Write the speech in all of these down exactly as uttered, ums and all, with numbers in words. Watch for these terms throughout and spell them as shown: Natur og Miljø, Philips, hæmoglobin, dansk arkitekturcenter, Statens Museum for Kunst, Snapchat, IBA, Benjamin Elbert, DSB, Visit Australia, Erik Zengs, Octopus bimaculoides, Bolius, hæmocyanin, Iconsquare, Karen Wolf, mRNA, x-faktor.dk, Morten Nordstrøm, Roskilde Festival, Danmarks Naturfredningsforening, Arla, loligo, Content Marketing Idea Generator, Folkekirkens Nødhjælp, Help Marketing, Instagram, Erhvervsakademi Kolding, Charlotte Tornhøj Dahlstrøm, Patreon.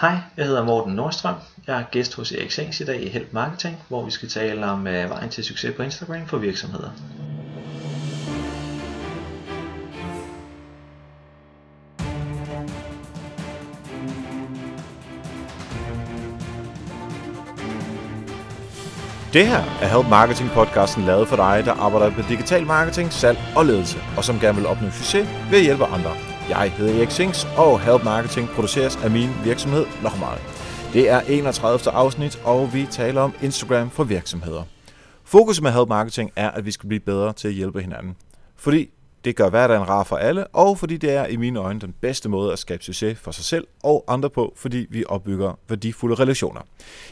Hej, jeg hedder Morten Nordstrøm. Jeg er gæst hos Erik Zengs i dag i Help Marketing, hvor vi skal tale om vejen til succes på Instagram for virksomheder. Det her er Help Marketing podcasten lavet for dig, der arbejder med digital marketing, salg og ledelse, og som gerne vil opnå succes ved at hjælpe andre. Jeg hedder Erik Zengs, og Help Marketing produceres af min virksomhed Lachman. Det er enogtredivte afsnit, og vi taler om Instagram for virksomheder. Fokus med Help Marketing er, at vi skal blive bedre til at hjælpe hinanden. Fordi det gør hverdagen rar for alle, og fordi det er i mine øjne den bedste måde at skabe succes for sig selv og andre på, fordi vi opbygger værdifulde relationer.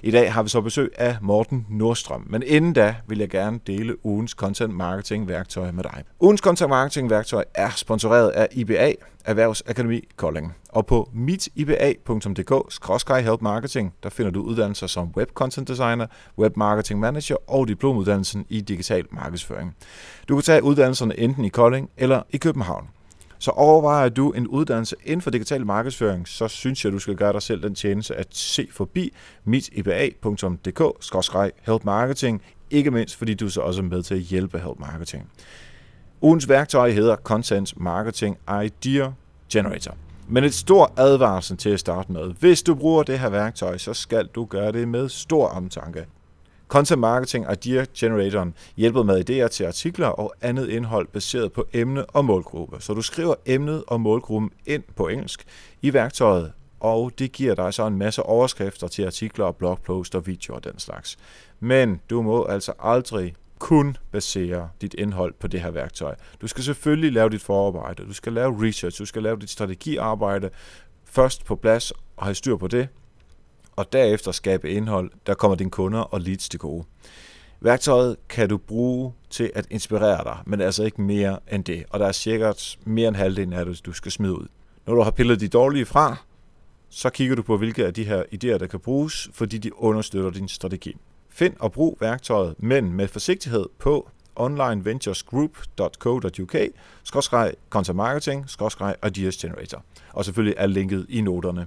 I dag har vi så besøg af Morten Nordstrøm, men inden da vil jeg gerne dele ugens content marketing værktøj med dig. Ugens content marketing værktøj er sponsoreret af I B A, Erhvervsakademi Kolding. Og på mitiba punktum dk skråstreg help marketing, der finder du uddannelser som web content designer, web marketing manager og diplomuddannelsen i digital markedsføring. Du kan tage uddannelserne enten i Kolding eller i København. Så overvejer du en uddannelse inden for digital markedsføring, så synes jeg, du skal gøre dig selv den tjeneste at se forbi mitiba punktum dk skråstreg help marketing, ikke mindst fordi du så også er med til at hjælpe Help Marketing. Ugens værktøj hedder Content Marketing Idea Generator. Men et stort advarsel til at starte med. Hvis du bruger det her værktøj, så skal du gøre det med stor omtanke. Content Marketing Idea Generatoren hjælper med idéer til artikler og andet indhold baseret på emne og målgruppe. Så du skriver emnet og målgruppen ind på engelsk i værktøjet, og det giver dig så en masse overskrifter til artikler, blogposter, videoer og den slags. Men du må altså aldrig kun basere dit indhold på det her værktøj. Du skal selvfølgelig lave dit forarbejde, du skal lave research, du skal lave dit strategiarbejde først på plads og have styr på det, og derefter skabe indhold, der kommer dine kunder og leads til gode. Værktøjet kan du bruge til at inspirere dig, men altså ikke mere end det, og der er sikkert mere end halvdelen af det, du skal smide ud. Når du har pillet de dårlige fra, så kigger du på, hvilke af de her idéer, der kan bruges, fordi de understøtter din strategi. Find og brug værktøjet, men med forsigtighed på onlineventuresgroup punktum co punktum uk skråstreg content marketing skråstreg ideas generator. Og selvfølgelig er linket i noterne.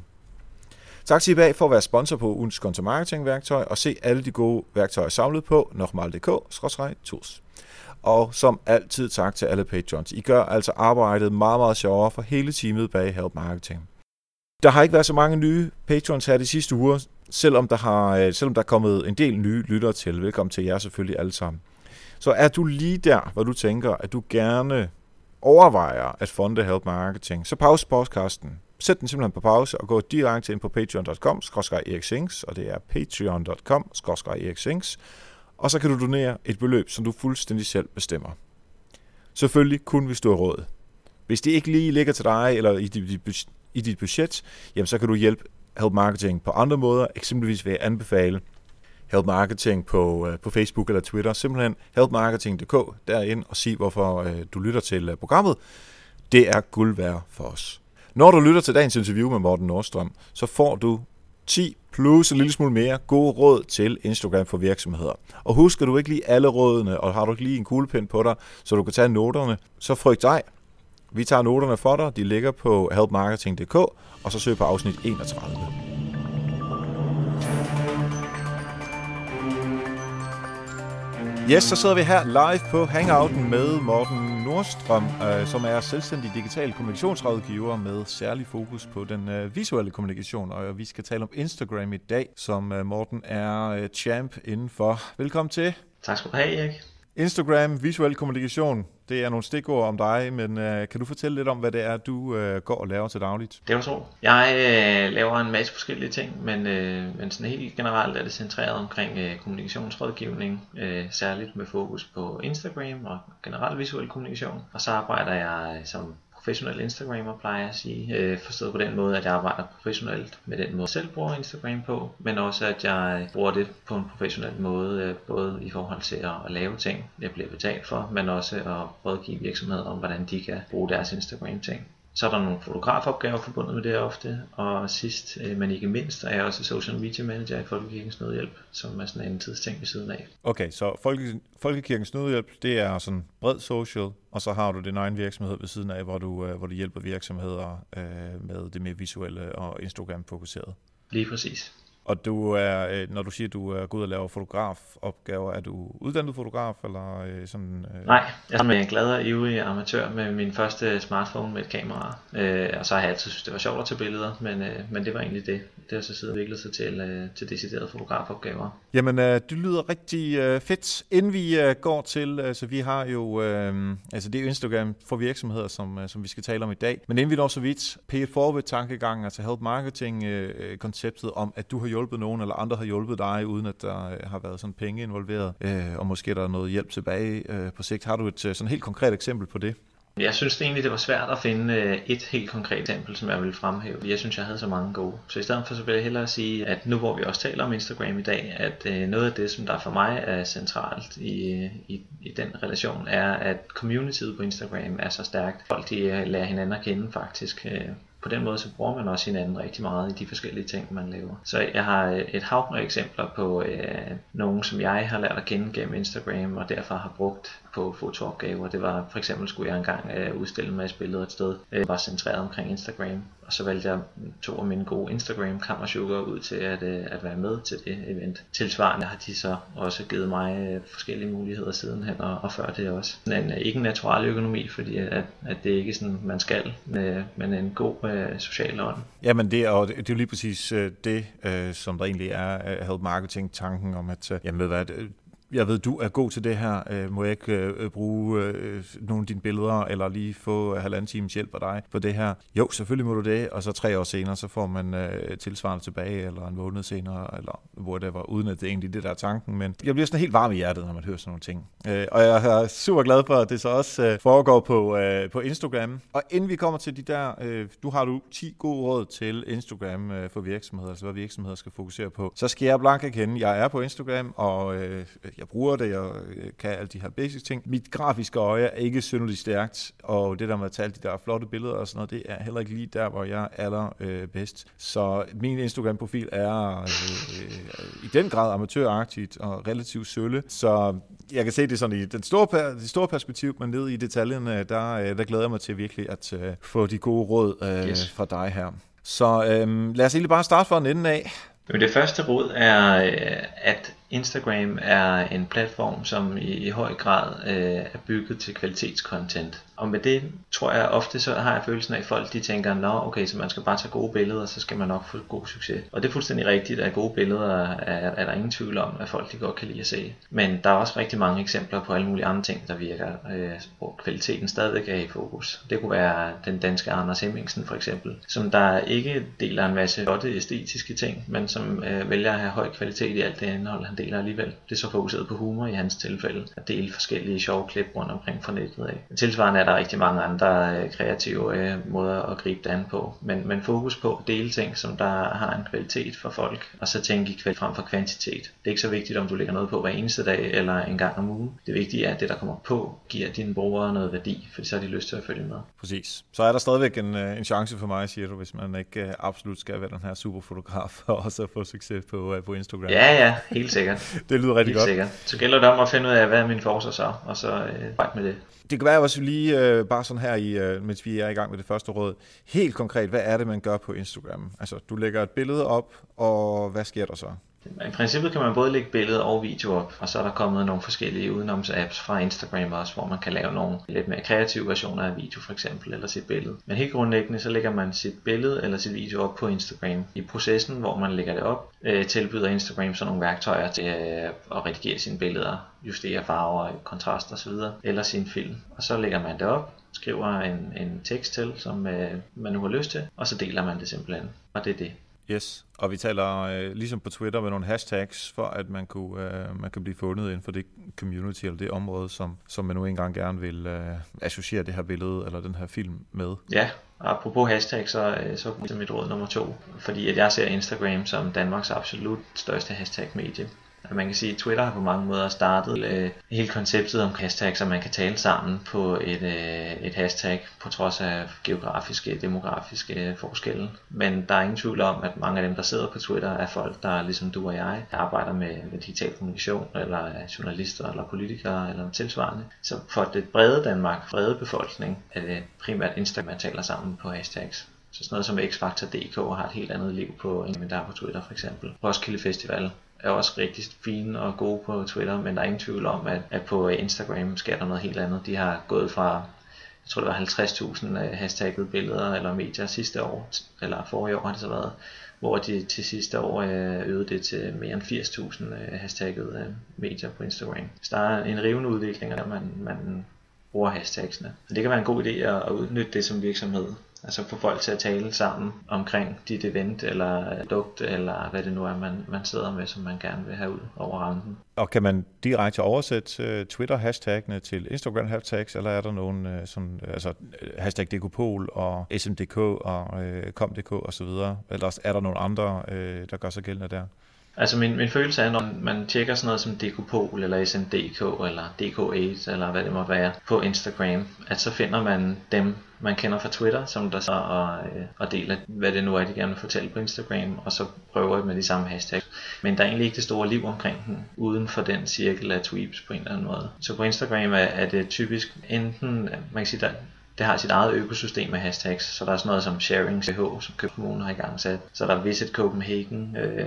Tak til I B A for at være sponsor på ugens content marketing værktøj, og se alle de gode værktøjer samlet på nokmal punktum dk skråstreg tools. Og som altid tak til alle patrons. I gør altså arbejdet meget, meget sjovere for hele teamet bag Help Marketing. Der har ikke været så mange nye patrons her de sidste uger, selvom der, har, selvom der er kommet en del nye lyttere til. Velkommen til jer selvfølgelig alle sammen. Så er du lige der, hvor du tænker, at du gerne overvejer at funde Help Marketing, så pause podcasten. Sæt den simpelthen på pause og gå direkte ind på patreon punktum com skråstreg erik zengs, og det er patreon punktum com skråstreg erik zengs, og så kan du donere et beløb, som du fuldstændig selv bestemmer. Selvfølgelig kun hvis du har råd. Hvis det ikke lige ligger til dig eller i dit, i dit budget, jamen så kan du hjælpe Help Marketing på andre måder, eksempelvis ved at anbefale Help Marketing på, på Facebook eller Twitter. Simpelthen help marketing punktum dk derinde og sig, hvorfor du lytter til programmet. Det er guld værd for os. Når du lytter til dagens interview med Morten Nordstrøm, så får du ti plus en lille smule mere gode råd til Instagram for virksomheder. Og husker du ikke lige alle rådene, og har du ikke lige en kuglepen på dig, så du kan tage noterne, så frygt dig. Vi tager noterne for dig, de ligger på help marketing punktum dk, og så søg på afsnit enogtredive. Yes, så sidder vi her live på Hangouten med Morten Nordstrøm, øh, som er selvstændig digital kommunikationsrådgiver med særlig fokus på den øh, visuelle kommunikation, og vi skal tale om Instagram i dag, som øh, Morten er øh, champ indenfor. Velkommen til. Tak skal du have, Erik. Instagram, visuel kommunikation, det er nogle stikord om dig, men øh, kan du fortælle lidt om, hvad det er, du øh, går og laver til dagligt? Det er jo så. Jeg øh, laver en masse forskellige ting, men, øh, men sådan helt generelt er det centreret omkring øh, kommunikationsrådgivning, øh, særligt med fokus på Instagram og generelt visuel kommunikation. Og så arbejder jeg øh, som professionel Instagrammer, plejer at sige, øh, forstået på den måde, at jeg arbejder professionelt med den måde, jeg selv bruger Instagram på, men også at jeg bruger det på en professionel måde, øh, både i forhold til at, at lave ting, jeg bliver betalt for, men også at rådgive virksomheder om, hvordan de kan bruge deres Instagram-ting. Så er der nogle fotografopgaver forbundet med det ofte, og sidst, øh, men ikke mindst, er jeg også social media manager i Folkekirkens Nødhjælp, som er sådan en tidsting ved siden af. Okay, så Folke, Folkekirkens Nødhjælp, det er sådan bred social, og så har du din egen virksomhed ved siden af, hvor du, øh, hvor du hjælper virksomheder øh, med det mere visuelle og Instagram-fokuseret. Lige præcis. Og du er, når du siger, at du er gået og laver fotografopgaver, er du uddannet fotograf? Eller sådan? Nej, jeg er en glad og ivrig amatør med min første smartphone med et kamera. Og så har jeg altid syntes, det var sjovt at tage billeder, men, men det var egentlig det. Det har så siddet og viklet sig til, til deciderede fotografopgaver. Jamen, det lyder rigtig fedt. Inden vi går til, så vi har jo, altså det er Instagram for virksomheder, som, som vi skal tale om i dag. Men inden vi når så vidt, P et forward-tankegangen, altså Help Marketing-konceptet om, at du har hjulpet nogen, eller andre har hjulpet dig, uden at der har været sådan penge involveret, øh, og måske der er noget hjælp tilbage øh, på sigt. Har du et sådan helt konkret eksempel på det? Jeg synes egentlig, det var svært at finde et helt konkret eksempel, som jeg ville fremhæve. Jeg synes, jeg havde så mange gode. Så i stedet for, så vil jeg hellere sige, at nu hvor vi også taler om Instagram i dag, at noget af det, som der for mig er centralt i, i, i den relation, er, at communityet på Instagram er så stærkt. Folk, de lærer hinanden at kende faktisk. På den måde, så bruger man også hinanden rigtig meget i de forskellige ting, man laver. Så jeg har et hav af eksempler på øh, nogen, som jeg har lært at kende gennem Instagram, og derfor har brugt på fotoopgaver. Det var for eksempel, skulle jeg engang øh, udstille en masse billeder et sted, øh, var centreret omkring Instagram. Og så valgte jeg to af mine gode Instagram-kammersukker ud til at, øh, at være med til det event. Tilsvarende har de så også givet mig øh, forskellige muligheder sidenhen, og, og før det også. Men øh, ikke en natural økonomi, fordi at, at det ikke er sådan, man skal, øh, men en god øh, sociale ånd. Jamen det, og det, det er jo lige præcis det, øh, som der egentlig er Help Marketing-tanken om, at jamen, ved hvad, jeg ved, du er god til det her, øh, må jeg ikke øh, bruge øh, nogle af dine billeder, eller lige få halvanden times hjælp af dig på det her? Jo, selvfølgelig må du det, og så tre år senere, så får man øh, tilsvarende tilbage, eller en måned senere, eller whatever, uden at det er egentlig det, der er tanken, men jeg bliver sådan helt varm i hjertet, når man hører sådan nogle ting. Øh, og jeg er super glad for, at det så også øh, foregår på, øh, på Instagram. Og inden vi kommer til de der, øh, du har du ti gode råd til Instagram øh, for virksomheder, altså hvad virksomheder skal fokusere på, så skal jeg blank erkende, jeg er på Instagram, og øh, jeg bruger det, jeg kan alle de her basic ting. Mit grafiske øje er ikke synderligt stærkt, og det der med at tage alle de der flotte billeder og sådan noget, det er heller ikke lige der, hvor jeg er aller øh, bedst. Så min Instagram-profil er øh, øh, i den grad amatøragtigt og relativt sølle, så jeg kan se det sådan i den store, det store perspektiv, men ned i detaljerne, der, der glæder jeg mig til virkelig at øh, få de gode råd øh, yes. fra dig her. Så øh, lad os egentlig bare starte fra den ende af. Det første råd er, at Instagram er en platform, som i, i høj grad øh, er bygget til kvalitetscontent. Og med det tror jeg ofte, så har jeg følelsen af, at folk de tænker, nå okay, så man skal bare tage gode billeder, så skal man nok få god succes. Og det er fuldstændig rigtigt, at gode billeder er, er der ingen tvivl om, at folk de godt kan lide at se. Men der er også rigtig mange eksempler på alle mulige andre ting, der virker, øh, hvor kvaliteten stadig er i fokus. Det kunne være den danske Anders Hemmingsen for eksempel, som der ikke deler en masse flotte æstetiske ting, men som øh, vælger at have høj kvalitet i alt det indhold, han deler alligevel. Det er så fokuseret på humor i hans tilfælde, at dele forskellige sjove klip rundt omkring fra nettet af. Tilsvarende er der rigtig mange andre kreative øh, måder at gribe det an på, men, men fokus på at dele ting, som der har en kvalitet for folk, og så tænke i kvalitet frem for kvantitet. Det er ikke så vigtigt, om du lægger noget på hver eneste dag eller en gang om ugen. Det vigtige er, at det, der kommer på, giver dine brugere noget værdi, for så har de lyst til at følge med. Præcis. Så er der stadigvæk en, en chance for mig, siger du, hvis man ikke absolut skal være den her superfotograf og også få succes på, på Instagram. Ja, ja, helt sikkert. Det lyder rigtig godt. Sikkert. Så gælder det om at finde ud af, hvad er mine forser så, og så øh, bræk med det. Det kan være også lige, øh, bare sådan her, i, øh, mens vi er i gang med det første råd, helt konkret, hvad er det, man gør på Instagram? Altså, du lægger et billede op, og hvad sker der så? I princippet kan man både lægge billede og video op, og så er der kommet nogle forskellige udenoms-apps fra Instagram også, hvor man kan lave nogle lidt mere kreative versioner af video for eksempel, eller sit billede. Men helt grundlæggende, så lægger man sit billede eller sit video op på Instagram. I processen, hvor man lægger det op, tilbyder Instagram sådan nogle værktøjer til at redigere sine billeder, justere farver, kontrast osv., eller sin film. Og så lægger man det op, skriver en, en tekst til, som øh, man nu har lyst til, og så deler man det simpelthen. Og det er det. Yes, og vi taler øh, ligesom på Twitter med nogle hashtags, for at man, kunne, øh, man kan blive fundet inden for det community eller det område, som, som man nu engang gerne vil øh, associere det her billede eller den her film med. Ja, og apropos hashtag, så, øh, så er det mit råd nummer to, fordi at jeg ser Instagram som Danmarks absolut største hashtag-medie. Man kan sige, at Twitter har på mange måder startet øh, hele konceptet om hashtag, så man kan tale sammen på et, øh, et hashtag, på trods af geografiske og demografiske forskelle. Men der er ingen tvivl om, at mange af dem, der sidder på Twitter, er folk, der ligesom du og jeg, arbejder med, med digital kommunikation, eller journalister, eller politikere, eller tilsvarende. Så for det brede Danmark, brede befolkning, er det primært Instagram, man taler sammen på hashtags. Så sådan noget som x-faktor.dk har et helt andet liv på inventar på Twitter for eksempel. Roskilde Festival er også rigtig fine og gode på Twitter, men der er ingen tvivl om, at, at på Instagram sker der noget helt andet. De har gået fra, jeg tror det var halvtreds tusind hashtagget billeder eller medier sidste år, eller forrige år har det så været, hvor de til sidste år øgede det til mere end firs tusind hashtagget medier på Instagram. Så der er en rivende udvikling, når man, man bruger hashtagsene. Så det kan være en god idé at udnytte det som virksomhed. Altså få folk til at tale sammen omkring dit event eller produkt, eller hvad det nu er, man, man sidder med, som man gerne vil have ud over rampen. Og kan man direkte oversætte Twitter-hashtagene til Instagram-hashtags, eller er der nogle sådan, altså hashtag Dekopol og S M D K og øh, com punktum d k osv., eller er der nogle andre, øh, der gør sig gældende der? Altså min, min følelse er, når man tjekker sådan noget som Dekopol eller S M D K eller D K otte eller hvad det må være på Instagram, at så finder man dem, man kender fra Twitter, som der så og, og deler, hvad det nu er, de gerne vil fortælle på Instagram, og så prøver med de samme hashtags. Men der er egentlig ikke det store liv omkring den, uden for den cirkel af tweets på en eller anden måde. Så på Instagram er, er det typisk enten, man kan sige, der det har sit eget økosystem af hashtags, så der er sådan noget som sharing punktum c h, som København har i gang sat. Så der er Visit Copenhagen, øh,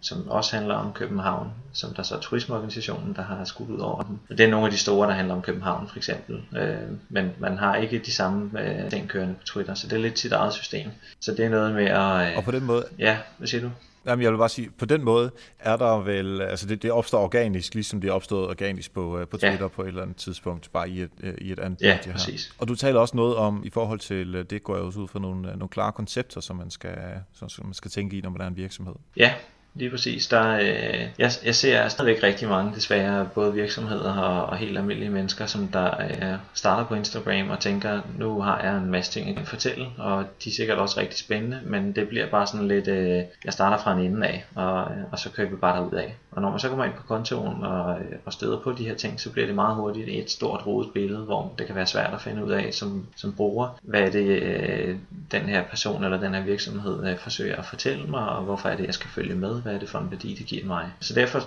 som også handler om København, som der så er turismeorganisationen, der har skudt ud over dem. Og det er nogle af de store, der handler om København for eksempel. Øh, men man har ikke de samme øh, ting kørende på Twitter, så det er lidt sit eget system. Så det er noget med at... Øh, Og på den måde... Ja, hvad siger du? Jamen, jeg vil bare sige, på den måde er der vel, altså det, det opstår organisk, ligesom det er opstået organisk på, på Twitter, ja, på et eller andet tidspunkt, bare i et, i et andet, ja, præcis. Her. Og du taler også noget om, i forhold til, det går jeg også ud fra nogle, nogle klare koncepter, som man skal, som man skal tænke i, når man er en virksomhed. Ja, lige præcis. Der, øh, jeg, jeg ser stadigvæk rigtig mange, desværre, både virksomheder og, og helt almindelige mennesker, som der øh, starter på Instagram og tænker, nu har jeg en masse ting, jeg kan fortælle, og de er sikkert også rigtig spændende, men det bliver bare sådan lidt, øh, jeg starter fra en ende af, og, øh, og så kører vi bare derudad. Og når man så kommer ind på kontoen og, øh, og støder på de her ting, så bliver det meget hurtigt et stort rodet billede, hvor det kan være svært at finde ud af som, som bruger, hvad er det, øh, den her person eller den her virksomhed øh, forsøger at fortælle mig, og hvorfor er det, jeg skal følge med. Hvad er det for en værdi, det giver mig? Så derfor,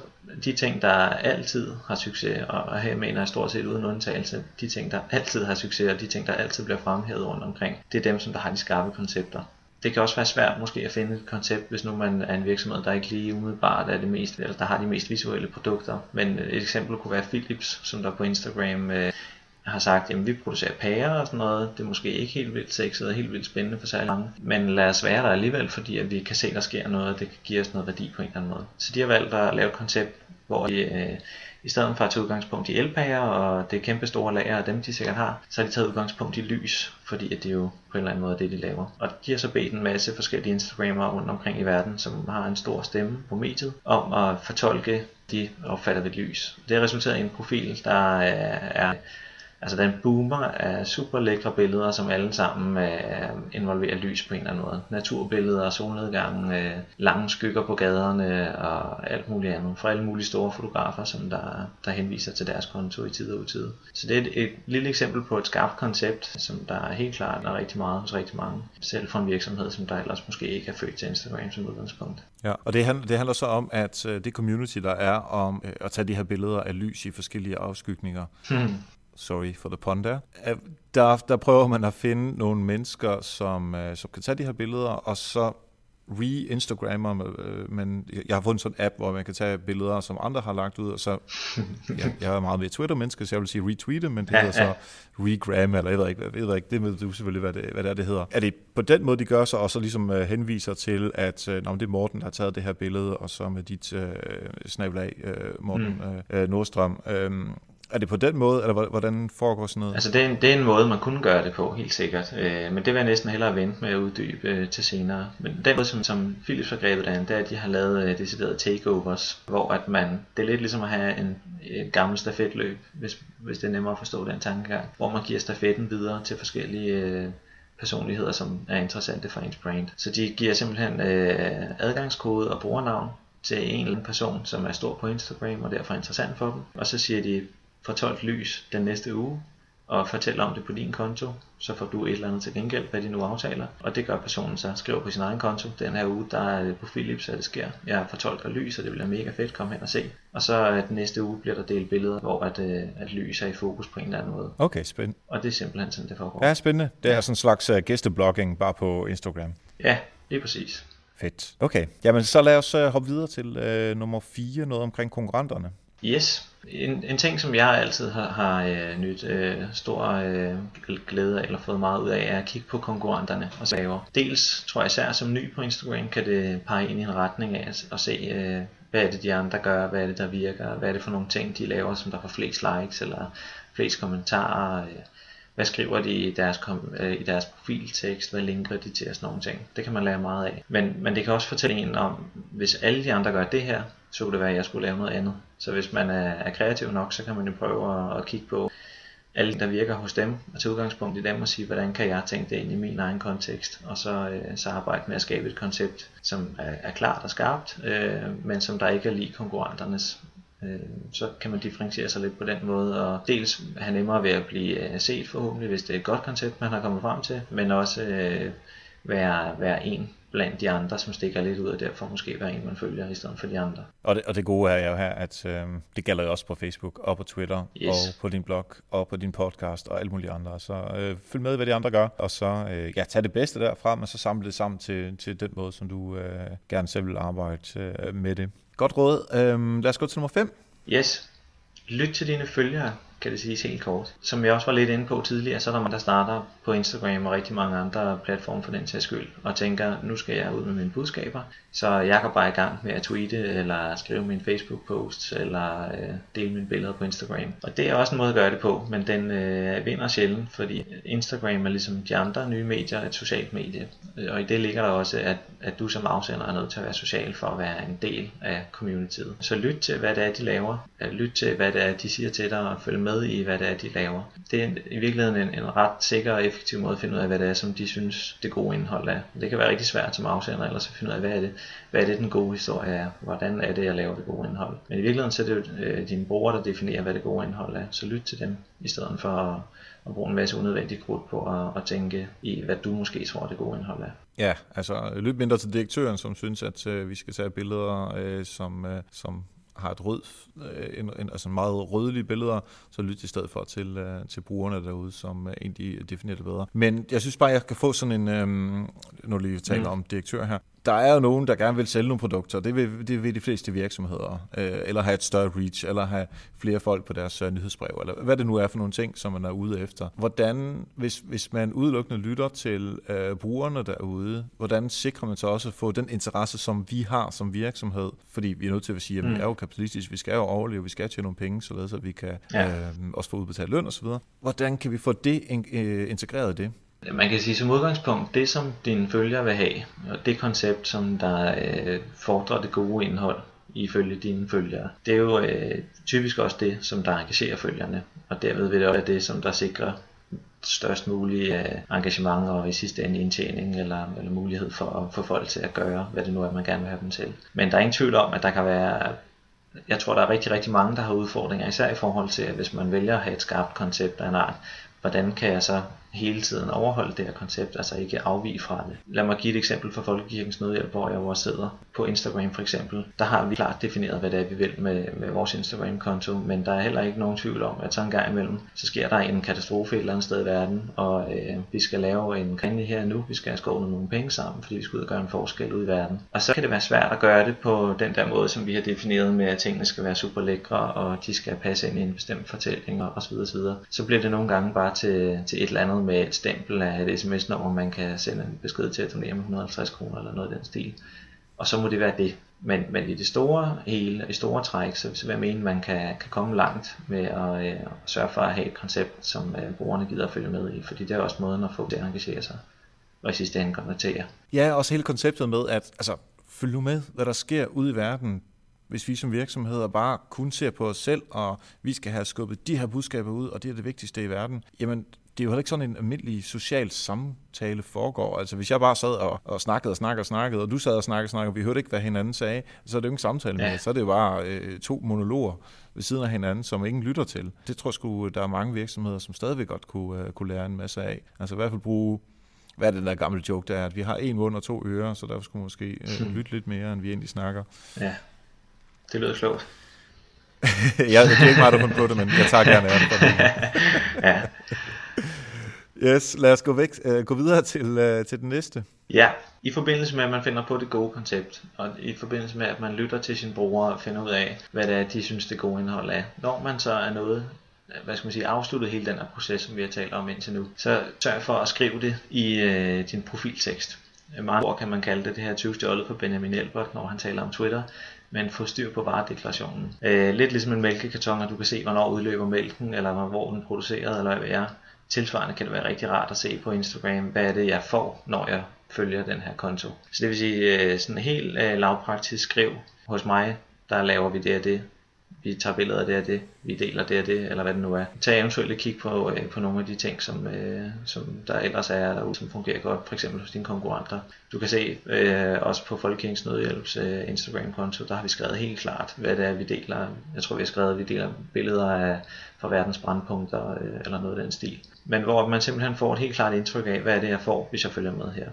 de ting, der altid har succes, og her mener jeg stort set uden undtagelse, de ting, der altid har succes, og de ting, der altid bliver fremhævet rundt omkring, det er dem, som der har de skarpe koncepter. Det kan også være svært måske at finde et koncept, hvis nu man er en virksomhed, der ikke lige umiddelbart er det mest, eller der har de mest visuelle produkter. Men et eksempel kunne være Philips, som der på Instagram øh, har sagt, jamen vi producerer pærer og sådan noget, det er måske ikke helt vildt sexet og helt vildt spændende for særlig mange, men lad os være der alligevel, fordi at vi kan se, der sker noget, og det kan give os noget værdi på en eller anden måde. Så de har valgt at lave et koncept, hvor de øh, i stedet for at tage udgangspunkt i elpærer, og det kæmpe store lager af dem, de sikkert har, så har de taget udgangspunkt i lys, fordi at det jo på en eller anden måde er det, de laver. Og de har så bedt en masse forskellige Instagrammere rundt omkring i verden, som har en stor stemme på mediet, om at fortolke, de opfatter ved lys. Det har resulteret i en profil, der øh, er... Altså den boomer af super lækre billeder, som alle sammen øh, involverer lys på en eller anden måde. Naturbilleder, solnedgang, øh, lange skygger på gaderne og alt muligt andet. Fra alle mulige store fotografer, som der, der henviser til deres konto i tid og utid. Så det er et, et lille eksempel på et skarpt koncept, som der er helt klart er rigtig meget hos rigtig mange. Selv for en virksomhed, som der ellers måske ikke er født til Instagram som udgangspunkt. Ja, og det handler, det handler så om, at det community, der er om øh, at tage de her billeder af lys i forskellige afskygninger. Hmm. Sorry for the pun der. der. Der prøver man at finde nogle mennesker, som, som kan tage de her billeder, og så re-instagrammer. Men jeg har fundet sådan en app, hvor man kan tage billeder, som andre har lagt ud, og så... Jeg, jeg er meget mere Twitter-menneske, så jeg vil sige retweete, men det hedder så regram, eller jeg ved ikke, jeg ved ikke det ved du selvfølgelig, hvad det, hvad det er, det hedder. Er det på den måde, de gør sig, og så ligesom henviser til, at nå, det er Morten, der har taget det her billede, og så med dit øh, snabel-a, øh, Morten øh, Nordstrøm... Øh, Er det på den måde, eller hvordan foregår sådan noget? Altså det er en, det er en måde, man kunne gøre det på, helt sikkert. Øh, men det vil jeg næsten hellere vente med at uddybe øh, til senere. Men den måde, som, som Philips har grebet derinde, det er, at de har lavet øh, deciderede takeovers, hvor at man, det er lidt ligesom at have en, et gammelt stafetløb, hvis, hvis det er nemmere at forstå den tankegang, hvor man giver stafetten videre til forskellige... Øh, personligheder, som er interessante for ens brand. Så de giver simpelthen øh, adgangskode og brugernavn til en eller anden person, som er stor på Instagram og derfor interessant for dem. Og så siger de, fortolk lys den næste uge, og fortæller om det på din konto, så får du et eller andet til gengæld, hvad de nu aftaler. Og det gør personen så, skriver på sin egen konto. Den her uge, der er på Philips, at det sker. Jeg fortolker lys, og det bliver mega fedt. Kom hen og se. Og så den næste uge bliver der delt billeder, hvor at, at lys er i fokus på en eller anden måde. Okay, spændende. Og det er simpelthen sådan, det foregår. Ja, spændende. Det er sådan en slags uh, gæsteblogging, bare på Instagram. Ja, lige præcis. Fedt. Okay, jamen så lad os uh, hoppe videre til uh, nummer fire, noget omkring konkurrenterne. Yes. En, en ting, som jeg altid har, har øh, nyt øh, stor øh, glæde af, eller fået meget ud af, er at kigge på konkurrenterne og saver. Dels, tror jeg især som ny på Instagram, kan det pege ind i en retning af at, at se, øh, hvad er det de andre gør, hvad er det der virker, hvad er det for nogle ting, de laver, som der får flest likes eller flest kommentarer. Øh, hvad skriver de i deres, kom, øh, i deres profiltekst, hvad linker de til og sådan nogle ting. Det kan man lære meget af. Men, men det kan også fortælle en om, hvis alle de andre gør det her, så kunne det være, at jeg skulle lave noget andet. Så hvis man er kreativ nok, så kan man jo prøve at, at kigge på alle, der virker hos dem, og til udgangspunkt i dem og sige, hvordan kan jeg tænke det ind i min egen kontekst, og så, øh, så arbejde med at skabe et koncept, som er, er klart og skarpt, øh, men som der ikke er lige konkurrenternes. Øh, så kan man differentiere sig lidt på den måde, og dels have nemmere ved at blive set forhåbentlig, hvis det er et godt koncept, man har kommet frem til, men også øh, være, være en blandt de andre, som stikker lidt ud, og derfor måske være en, man følger, i stedet for de andre. Og det, og det gode er jo her, at øh, det gælder jo også på Facebook, og på Twitter, yes. Og på din blog, og på din podcast, og alt muligt andre. Så øh, følg med, hvad de andre gør, og så øh, ja, tag det bedste derfra, men så samle det sammen til, til den måde, som du øh, gerne selv vil arbejde øh, med det. Godt råd. Øh, lad os gå til nummer fem. Yes. Lyt til dine følgere, kan det siges helt kort. Som jeg også var lidt inde på tidligere, så er der man, der starter på Instagram og rigtig mange andre platforme for den sags skyld, og tænker, nu skal jeg ud med mine budskaber, så jeg går bare i gang med at tweete, eller skrive mine Facebook-posts, eller øh, dele mine billeder på Instagram. Og det er også en måde at gøre det på, men den øh, vinder sjældent, fordi Instagram er ligesom de andre nye medier et socialt medie, og i det ligger der også, at, at du som afsender er nødt til at være social for at være en del af communityet. Så lyt til, hvad det er, de laver. Lyt til, hvad det er, de siger til dig, og følg med i, hvad det er, de laver. Det er i virkeligheden en, en ret sikker og effektiv måde at finde ud af, hvad det er, som de synes det gode indhold er. Det kan være rigtig svært som afsender ellers at finde ud af, hvad er det, hvad er det den gode historie er, hvordan er det, jeg laver det gode indhold. Men i virkeligheden så er det jo øh, dine brugere, der definerer, hvad det gode indhold er, så lyt til dem, i stedet for at, at bruge en masse unødvendig krudt på at, at tænke i, hvad du måske tror, det gode indhold er. Ja, altså lyt mindre til direktøren, som synes, at øh, vi skal tage billeder, øh, som... Øh, som har et rød, en, en, altså meget rødlige billeder, så lyt i stedet for til, uh, til brugerne derude, som uh, egentlig definerer det bedre. Men jeg synes bare, jeg kan få sådan en, øhm, når vi taler mm. om direktør her, der er jo nogen, der gerne vil sælge nogle produkter, det vil, det vil de fleste virksomheder, øh, eller have et større reach, eller have flere folk på deres øh, nyhedsbrev, eller hvad det nu er for nogle ting, som man er ude efter. Hvordan, hvis, hvis man udelukkende lytter til øh, brugerne derude, hvordan sikrer man så også at få den interesse, som vi har som virksomhed? Fordi vi er nødt til at sige, at vi er jo kapitalistiske, vi skal jo overleve, vi skal jo tjene nogle penge, således at vi kan øh, også få udbetalt løn osv. Hvordan kan vi få det øh, integreret i det? Man kan sige som udgangspunkt, det som dine følgere vil have, og det koncept, som der øh, fordrer det gode indhold ifølge dine følgere, det er jo øh, typisk også det, som der engagerer følgerne, og derved vil det også være det, som der sikrer størst mulig øh, engagement og i sidste ende indtjening eller, eller mulighed for at få folk til at gøre, hvad det nu er, man gerne vil have dem til. Men der er ingen tvivl om, at der kan være... Jeg tror, der er rigtig, rigtig mange, der har udfordringer, især i forhold til, at hvis man vælger at have et skarpt koncept af en art, hvordan kan jeg så hele tiden overholde det her koncept, altså ikke afvige fra det. Lad mig give et eksempel fra Folkekirkens Nødhjælp, hvor jeg også sidder på Instagram for eksempel. Der har vi klart defineret, hvad det er, vi vil med, med vores Instagram-konto, men der er heller ikke nogen tvivl om, at så en gang imellem, så sker der en katastrofe et eller andet sted i verden, og øh, vi skal lave en kampagne her nu, vi skal have skovlet nogle penge sammen, fordi vi skal ud og gøre en forskel ud i verden. Og så kan det være svært at gøre det på den der måde, som vi har defineret med, at tingene skal være super lækre, og de skal passe ind i en bestemt fortælling og så videre, så videre. Så bliver det nogle gange bare til, til et eller andet med et stempel af et sms-nummer, man kan sende en besked til at donere med et hundrede og halvtreds kroner eller noget af den stil. Og så må det være det. Men, men i det store hele, i store træk, så, så vil jeg mene, at man kan, kan komme langt med at øh, sørge for at have et koncept, som øh, brugerne gider at følge med i. Fordi det er også måden at få det at engagere sig og i sidste ende konvertere. Ja, også hele konceptet med at altså, følge med, hvad der sker ude i verden. Hvis vi som virksomheder bare kun ser på os selv, og vi skal have skubbet de her budskaber ud, og det er det vigtigste i verden, jamen det er jo heller ikke sådan en almindelig social samtale foregår. Altså hvis jeg bare sad og, og snakkede og snakkede og snakkede, og du sad og snakkede og snakkede, og vi hørte ikke, hvad hinanden sagde, så er det jo ikke en samtale mere. Ja. Så er det jo bare øh, to monologer ved siden af hinanden, som ingen lytter til. Det tror jeg sgu, der er mange virksomheder, som stadigvæk godt kunne, øh, kunne lære en masse af. Altså i hvert fald bruge, hvad er det der gamle joke, der er, at vi har én mund og to ører, så derfor skulle måske øh, lytte lidt mere, end vi egentlig snakker. Ja, det lyder klogt. Jeg er ikke meget at finde på det, men jeg tager gerne af det. Yes, lad os gå, væk, uh, gå videre til, uh, til den næste. Ja, i forbindelse med, at man finder på det gode koncept, og i forbindelse med, at man lytter til sine brugere og finder ud af, hvad det er, de synes, det gode indhold er. Når man så er noget, hvad skal man sige, afsluttet hele den her proces, som vi har talt om indtil nu, så sørg for at skrive det i uh, din profiltekst. Meget ord kan man kalde det, det her tyve-stjålet på Benjamin Elbert, når han taler om Twitter. Men få styr på varedeklarationen. Øh, lidt ligesom en mælkekarton, at du kan se, hvornår udløber mælken, eller hvor den er produceret, eller hvad det er. Tilsvarende kan det være rigtig rart at se på Instagram, hvad er det, jeg får, når jeg følger den her konto. Så det vil sige, øh, sådan helt øh, lavpraktisk skriv hos mig, der laver vi det og det. Vi tager billeder af det og det, vi deler det og det, eller hvad det nu er. Tag eventuelt et kig på, øh, på nogle af de ting, som, øh, som der ellers er derude, som fungerer godt, for eksempel hos dine konkurrenter. Du kan se øh, også på Folkekirkens Nødhjælps øh, Instagram-konto, der har vi skrevet helt klart, hvad det er, vi deler. Jeg tror, vi har skrevet, at vi deler billeder af, fra verdens brandpunkter, øh, eller noget af den stil. Men hvor man simpelthen får et helt klart indtryk af, hvad er det, jeg får, hvis jeg følger med her.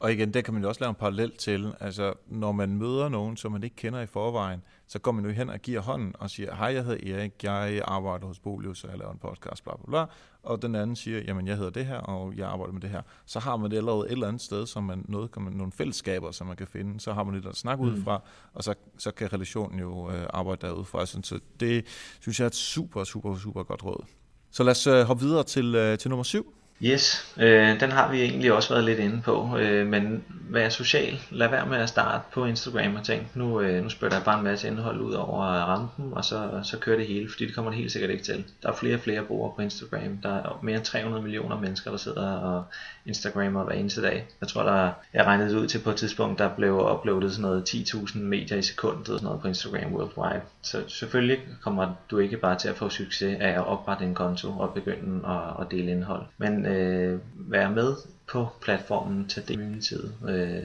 Og igen, der kan man jo også lave en parallel til, altså når man møder nogen, som man ikke kender i forvejen, så går man jo hen og giver hånden og siger, hej, jeg hedder Erik, jeg arbejder hos Bolius, og jeg laver en podcast, bla bla bla. Og den anden siger, jamen jeg hedder det her, og jeg arbejder med det her. Så har man det allerede et eller andet sted, som man noget, kan man, nogle fællesskaber, som man kan finde, så har man lidt at snakke mm. ud fra, og så, så kan relationen jo øh, arbejde derudfra. Så det synes jeg er et super, super, super godt råd. Så lad os øh, hoppe videre til, øh, til nummer syv. Yes, øh, den har vi egentlig også været lidt inde på, øh, men vær social, lad være med at starte på Instagram og tænk, nu, øh, nu spørger jeg bare en masse indhold ud over rampen, og så, så kører det hele, fordi det kommer det helt sikkert ikke til. Der er flere og flere brugere på Instagram, der er mere end tre hundrede millioner mennesker, der sidder og Instagrammer hver eneste dag. Jeg tror, der jeg regnede det ud til på et tidspunkt, der blev uploadet sådan noget ti tusind medier i sekundet og sådan noget på Instagram worldwide. Så selvfølgelig kommer du ikke bare til at få succes af at oprette en konto og begynde at, at dele indhold, men Øh, være med på platformen, tage det min tid. Øh,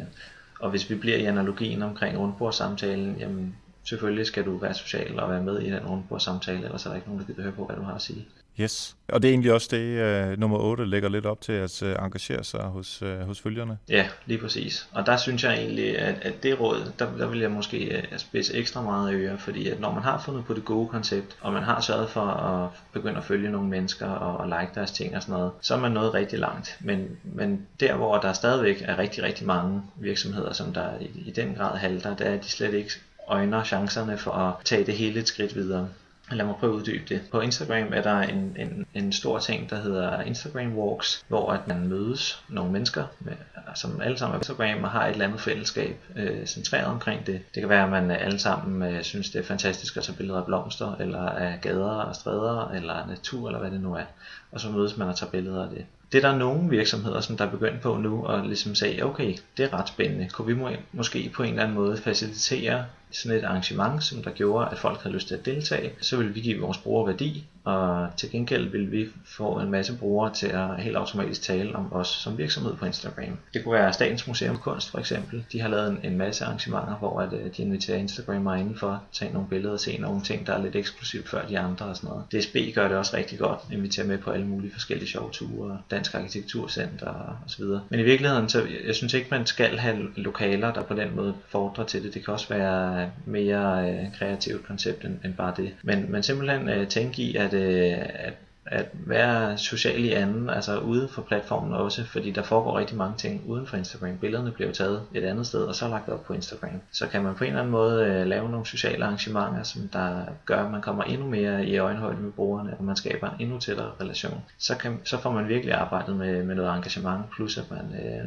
og hvis vi bliver i analogien omkring rundbordssamtalen, jamen selvfølgelig skal du være social og være med i den rundbordssamtale, ellers er der ikke nogen, der gider høre på, hvad du har at sige. Yes, og det er egentlig også det, øh, nummer otte lægger lidt op til at øh, engagere sig hos, øh, hos følgerne. Ja, lige præcis. Og der synes jeg egentlig, at, at det råd, der, der vil jeg måske øh, spidse ekstra meget ører, fordi at når man har fundet på det gode koncept, og man har sørget for at begynde at følge nogle mennesker og, og like deres ting og sådan noget, så er man nået rigtig langt. Men, men der, hvor der stadigvæk er rigtig, rigtig mange virksomheder, som der i, i den grad halter, der er de slet ikke øjner chancerne for at tage det hele et skridt videre. Lad mig prøve at uddybe det. På Instagram er der en, en, en stor ting, der hedder Instagram Walks, hvor at man mødes nogle mennesker, med, som alle sammen er på Instagram og har et eller andet fællesskab øh, centreret omkring det. Det kan være, at man alle sammen øh, synes, det er fantastisk at tage billeder af blomster, eller af gader og stræder, eller natur, eller hvad det nu er. Og så mødes man og tager billeder af det. Det er der nogle virksomheder, som der er begyndt på nu, og ligesom sige, okay, det er ret spændende. Kunne vi må, måske på en eller anden måde facilitere sådan et arrangement, som der gjorde, at folk havde lyst til at deltage, så ville vi give vores brugere værdi, og til gengæld ville vi få en masse brugere til at helt automatisk tale om os som virksomhed på Instagram. Det kunne være Statens Museum for Kunst for eksempel. De har lavet en, en masse arrangementer, hvor at, de inviterer Instagrammer indenfor, tage nogle billeder og se nogle ting, der er lidt eksklusivt før de andre og sådan noget. D S B gør det også rigtig godt, inviterer med på alle mulige forskellige sjove ture, dansk arkitekturcenter osv. Men i virkeligheden, så jeg synes ikke, man skal have lokaler, der på den måde fordrer til det. Det kan også være mere øh, kreativt koncept end, end bare det. Men, men simpelthen øh, tænke i at, øh, at, at være social i anden, altså ude for platformen også, fordi der foregår rigtig mange ting uden for Instagram. Billederne bliver taget et andet sted, og så lagt op på Instagram. Så kan man på en eller anden måde øh, lave nogle sociale arrangementer, som der gør, at man kommer endnu mere i øjenhøjde med brugerne, og man skaber en endnu tættere relation. Så, kan, så får man virkelig arbejdet med, med noget engagement, plus at man øh,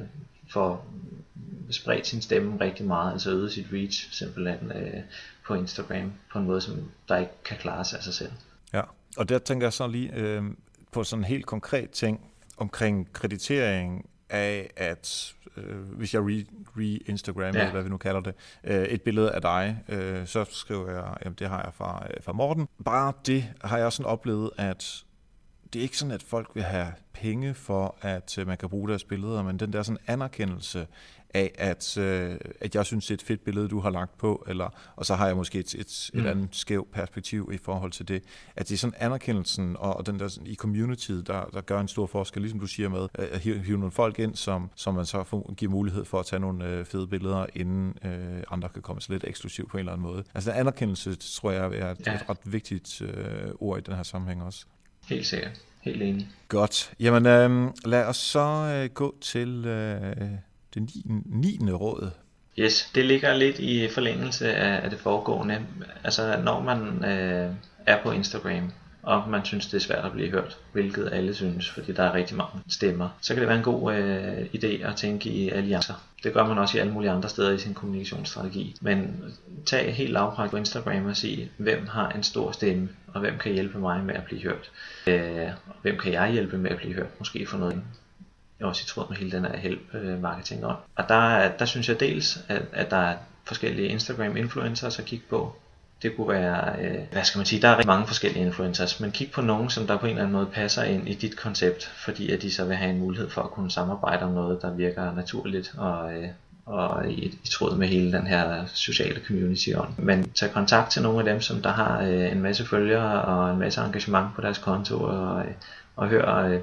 får spredt sin stemme rigtig meget, altså øget sit reach simpelthen øh, på Instagram på en måde, som der ikke kan klare sig af sig selv. Ja, og der tænker jeg så lige øh, på sådan en helt konkret ting omkring kreditering af, at øh, hvis jeg re-instagrammer, ja. Hvad vi nu kalder det, øh, et billede af dig, øh, så skriver jeg, jamen det har jeg fra, øh, fra Morten. Bare det har jeg sådan oplevet, at det er ikke sådan, at folk vil have penge for, at man kan bruge deres billeder, men den der sådan anerkendelse af, at, øh, at jeg synes, det er et fedt billede, du har lagt på, eller, og så har jeg måske et, et, mm. et andet skævt perspektiv i forhold til det. At det er sådan anerkendelsen og, og den der sådan, i communityet, der, der gør en stor forskel, ligesom du siger med, at hive, hive nogle folk ind, som, som man så får, giver mulighed for at tage nogle øh, fede billeder, inden øh, andre kan komme så lidt eksklusivt på en eller anden måde. Altså den anerkendelse, tror jeg, er et, ja. et ret vigtigt øh, ord i den her sammenhæng også. Helt sikkert. Helt enig. Godt. Jamen øh, lad os så øh, gå til... Øh, Det niende råd. Yes, det ligger lidt i forlængelse af det foregående. Altså når man øh, er på Instagram, og man synes det er svært at blive hørt, hvilket alle synes, fordi der er rigtig mange stemmer, så kan det være en god øh, idé at tænke i alliancer. Det gør man også i alle mulige andre steder i sin kommunikationsstrategi. Men tag helt lavpraktisk på Instagram og sig, hvem har en stor stemme, og hvem kan hjælpe mig med at blive hørt. Øh, hvem kan jeg hjælpe med at blive hørt, måske for noget. Jeg også i tråd med hele den her help marketing om. Og der, der synes jeg dels, at, at der er forskellige Instagram-influencers at kigge på. Det kunne være, øh, hvad skal man sige, der er rigtig mange forskellige influencers, men kig på nogen, som der på en eller anden måde passer ind i dit koncept, fordi at de så vil have en mulighed for at kunne samarbejde om noget, der virker naturligt og, øh, og i, i tråd med hele den her sociale community om. Men tag kontakt til nogle af dem, som der har øh, en masse følgere og en masse engagement på deres konto, og øh, og hør, øh,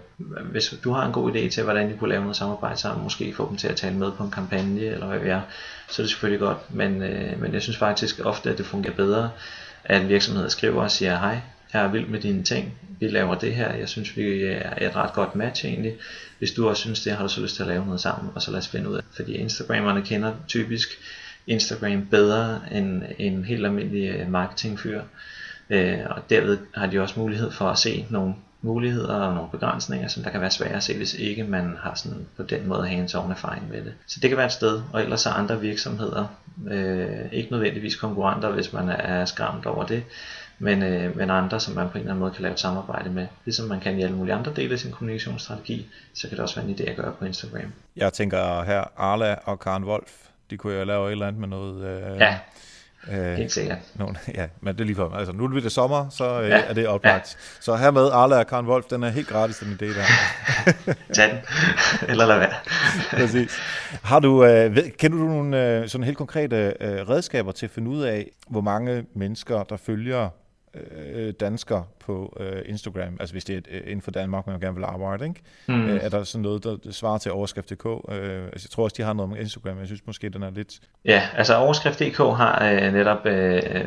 hvis du har en god idé til, hvordan I kunne lave noget samarbejde sammen, måske få dem til at tale med på en kampagne, eller hvad det er, så er det selvfølgelig godt, men, øh, men jeg synes faktisk ofte, at det fungerer bedre, at virksomheder skriver og siger, hej, jeg er vild med dine ting, vi laver det her, jeg synes, vi er et ret godt match egentlig, hvis du også synes det, har du så lyst til at lave noget sammen, og så lad os finde ud af det, fordi Instagrammerne kender typisk Instagram bedre end en helt almindelig marketingfyr, øh, og derved har de også mulighed for at se nogle muligheder og nogle begrænsninger, som der kan være svære at se, hvis ikke man har sådan på den måde hands-on erfaring med det. Så det kan være et sted, og ellers er andre virksomheder, øh, ikke nødvendigvis konkurrenter, hvis man er skræmt over det, men, øh, men andre, som man på en eller anden måde kan lave et samarbejde med. Ligesom man kan i alle mulige andre dele af sin kommunikationsstrategi, så kan det også være en idé at gøre på Instagram. Jeg tænker her Arla og Karen Wolf, de kunne jo lave et eller andet med noget... Øh... Ja. Øh, Helt sikkert. Nogen, ja, men det er lige for, altså nu er det sommer, så øh, ja, er det oplagt. Ja. Så hermed Arla og Karen Wolf, den er helt gratis, den idé der. Tag den, eller lad være. Præcis. Har du, øh, ved, kender du nogle øh, sådan helt konkrete øh, redskaber til at finde ud af, hvor mange mennesker, der følger øh, danskere på øh, Instagram? Altså hvis det er øh, inden for Danmark, man gerne vil arbejde, ikke? Mm. Øh, er der sådan noget, der svarer til Overskrift punktum d k? Øh, altså, jeg tror også, de har noget med Instagram, men jeg synes måske, den er lidt... Ja, altså Overskrift punktum d k har øh, netop øh,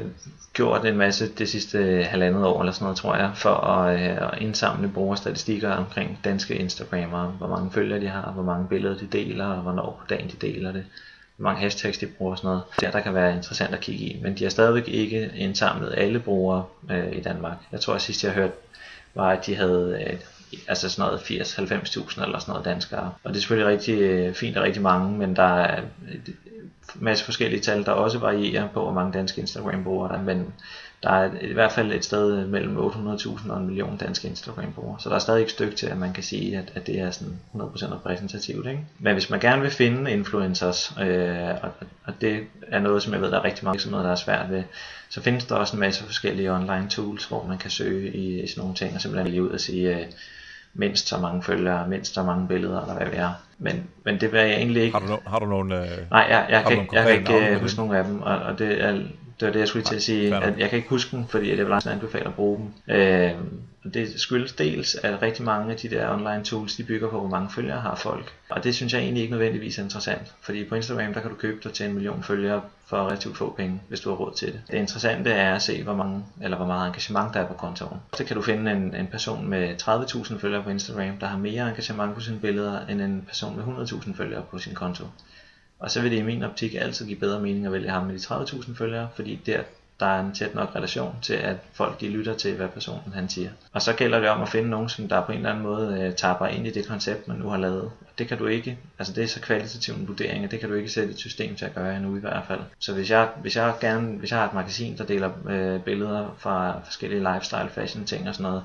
gjort en masse det sidste øh, halvandet år, eller sådan noget, tror jeg, for at, øh, at indsamle brugerstatistikker omkring danske Instagrammere, hvor mange følgere de har, hvor mange billeder de deler, og hvornår på dagen de deler det. Mange hashtags de bruger og sådan noget, der, der kan være interessant at kigge i, men de har stadigvæk ikke indsamlet alle brugere øh, i Danmark. Jeg tror at sidst jeg hørte, var at de havde øh, altså sådan noget firs til halvfems tusind eller sådan noget danskere, og det er selvfølgelig rigtig øh, fint og rigtig mange, men der er en masse forskellige tal, der også varierer på, hvor mange danske Instagram-brugere der er, men der er i hvert fald et sted mellem otte hundrede tusind og en million danske Instagram-brugere. Så der er stadig ikke stykke til, at man kan sige, at, at det er sådan hundrede procent repræsentativt, ikke? Men hvis man gerne vil finde influencers, øh, og, og det er noget, som jeg ved, der er rigtig mange virksomheder, der er svært ved, så findes der også en masse forskellige online tools, hvor man kan søge i, i sådan nogle ting, og simpelthen lige ud og sige... Øh, mindst så mange følgere, mindst så mange billeder, eller hvad det er. Men, men det vil jeg egentlig ikke... Har du, no- har du nogen... Øh... Nej, jeg, jeg, kan, nogle jeg kan ikke øh, huske nogen af dem, og, og det, er, det var det, jeg skulle til at sige, at jeg kan ikke huske dem, fordi det er blandt andet anbefaler at bruge dem. Øh, og det skyldes dels, at rigtig mange af de der online tools, de bygger på, hvor mange følgere har folk. Og det synes jeg egentlig ikke nødvendigvis er interessant, fordi på Instagram, der kan du købe dig til en million følgere for relativt få penge, hvis du har råd til det. Det interessante er at se, hvor mange eller hvor meget engagement der er på kontoen. Så kan du finde en, en person med tredive tusind følgere på Instagram, der har mere engagement på sine billeder, end en person med hundrede tusind følgere på sin konto. Og så vil det i min optik altid give bedre mening at vælge ham med de tredive tusind følgere, fordi der, der er en tæt nok relation til, at folk de lytter til, hvad personen han siger. Og så gælder det om at finde nogen, som der på en eller anden måde øh, tapper ind i det koncept, man nu har lavet. Det kan du ikke, altså det er så kvalitativ en vurdering, og det kan du ikke sætte et system til at gøre endnu i hvert fald. Så hvis jeg, hvis jeg, gerne, hvis jeg har et magasin, der deler øh, billeder fra forskellige lifestyle, fashion ting og sådan noget,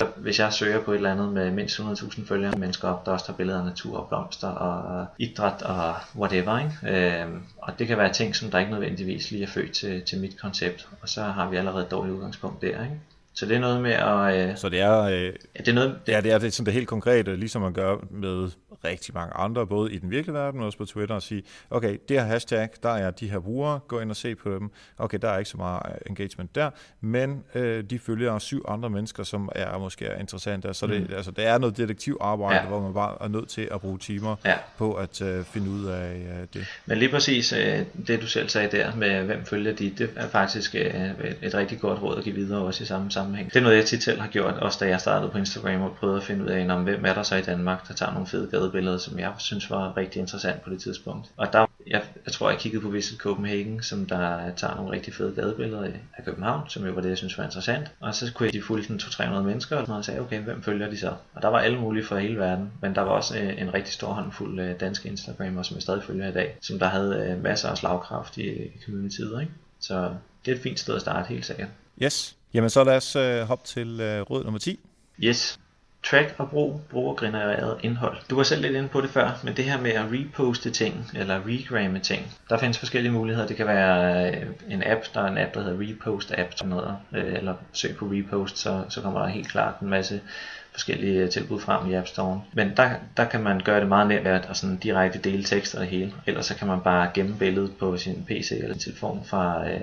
så hvis jeg søger på et eller andet med mindst hundrede tusind følgere, mennesker op, der også tager billeder af natur og blomster og idræt og whatever, ikke? Øh, og det kan være ting, som der ikke nødvendigvis lige er født til, til mit koncept, og så har vi allerede et dårligt udgangspunkt der, ikke? Så det er noget med at... Øh, så det er, øh, ja, det er noget... Det, ja, det er det, sådan det helt konkrete, ligesom man gør med rigtig mange andre, både i den virkelige verden, men også på Twitter, og sige, okay, det her hashtag, der er de her brugere, gå ind og se på dem. Okay, der er ikke så meget engagement der, men øh, de følger syv andre mennesker, som er måske interessante. Så det, mm. altså, det er noget detektivarbejde, ja. Hvor man bare er nødt til at bruge timer ja. På at øh, finde ud af øh, det. Men lige præcis øh, det, du selv sagde der, med hvem følger de, det er faktisk øh, et rigtig godt råd at give videre også i samme sammenhæng. Det er noget, jeg tit selv har gjort, også da jeg startede på Instagram og prøvede at finde ud af, om hvem er der så i Danmark, der tager nogle fede gadebilleder, som jeg synes var rigtig interessant på det tidspunkt. Og der, jeg, jeg tror, jeg kiggede på Visit Copenhagen, som der tager nogle rigtig fede gadebilleder af København, som jo var det, jeg synes var interessant. Og så kunne jeg de fulgte to til tre hundrede mennesker, og jeg sagde, okay, hvem følger de så? Og der var alle mulige fra hele verden, men der var også en rigtig stor håndfuld danske Instagrammer, som jeg stadig følger i dag, som der havde masser af slagkraft i communityet, ikke? Så det er et fint sted at starte, helt sikkert. Yes. Jamen så lad os øh, hoppe til øh, råd nummer ti. Yes. Track og brug brugergenereret indhold. Du var selv lidt inde på det før, men det her med at reposte ting, eller regramme ting, der findes forskellige muligheder. Det kan være en app, der er en app, der hedder Repost App, sådan noget, eller søg på repost, så, så kommer der helt klart en masse forskellige tilbud frem i App Store. Men der, der kan man gøre det meget nemt at sådan direkte dele tekster og det hele. Ellers så kan man bare gemme billedet på sin P C eller telefon fra... Øh,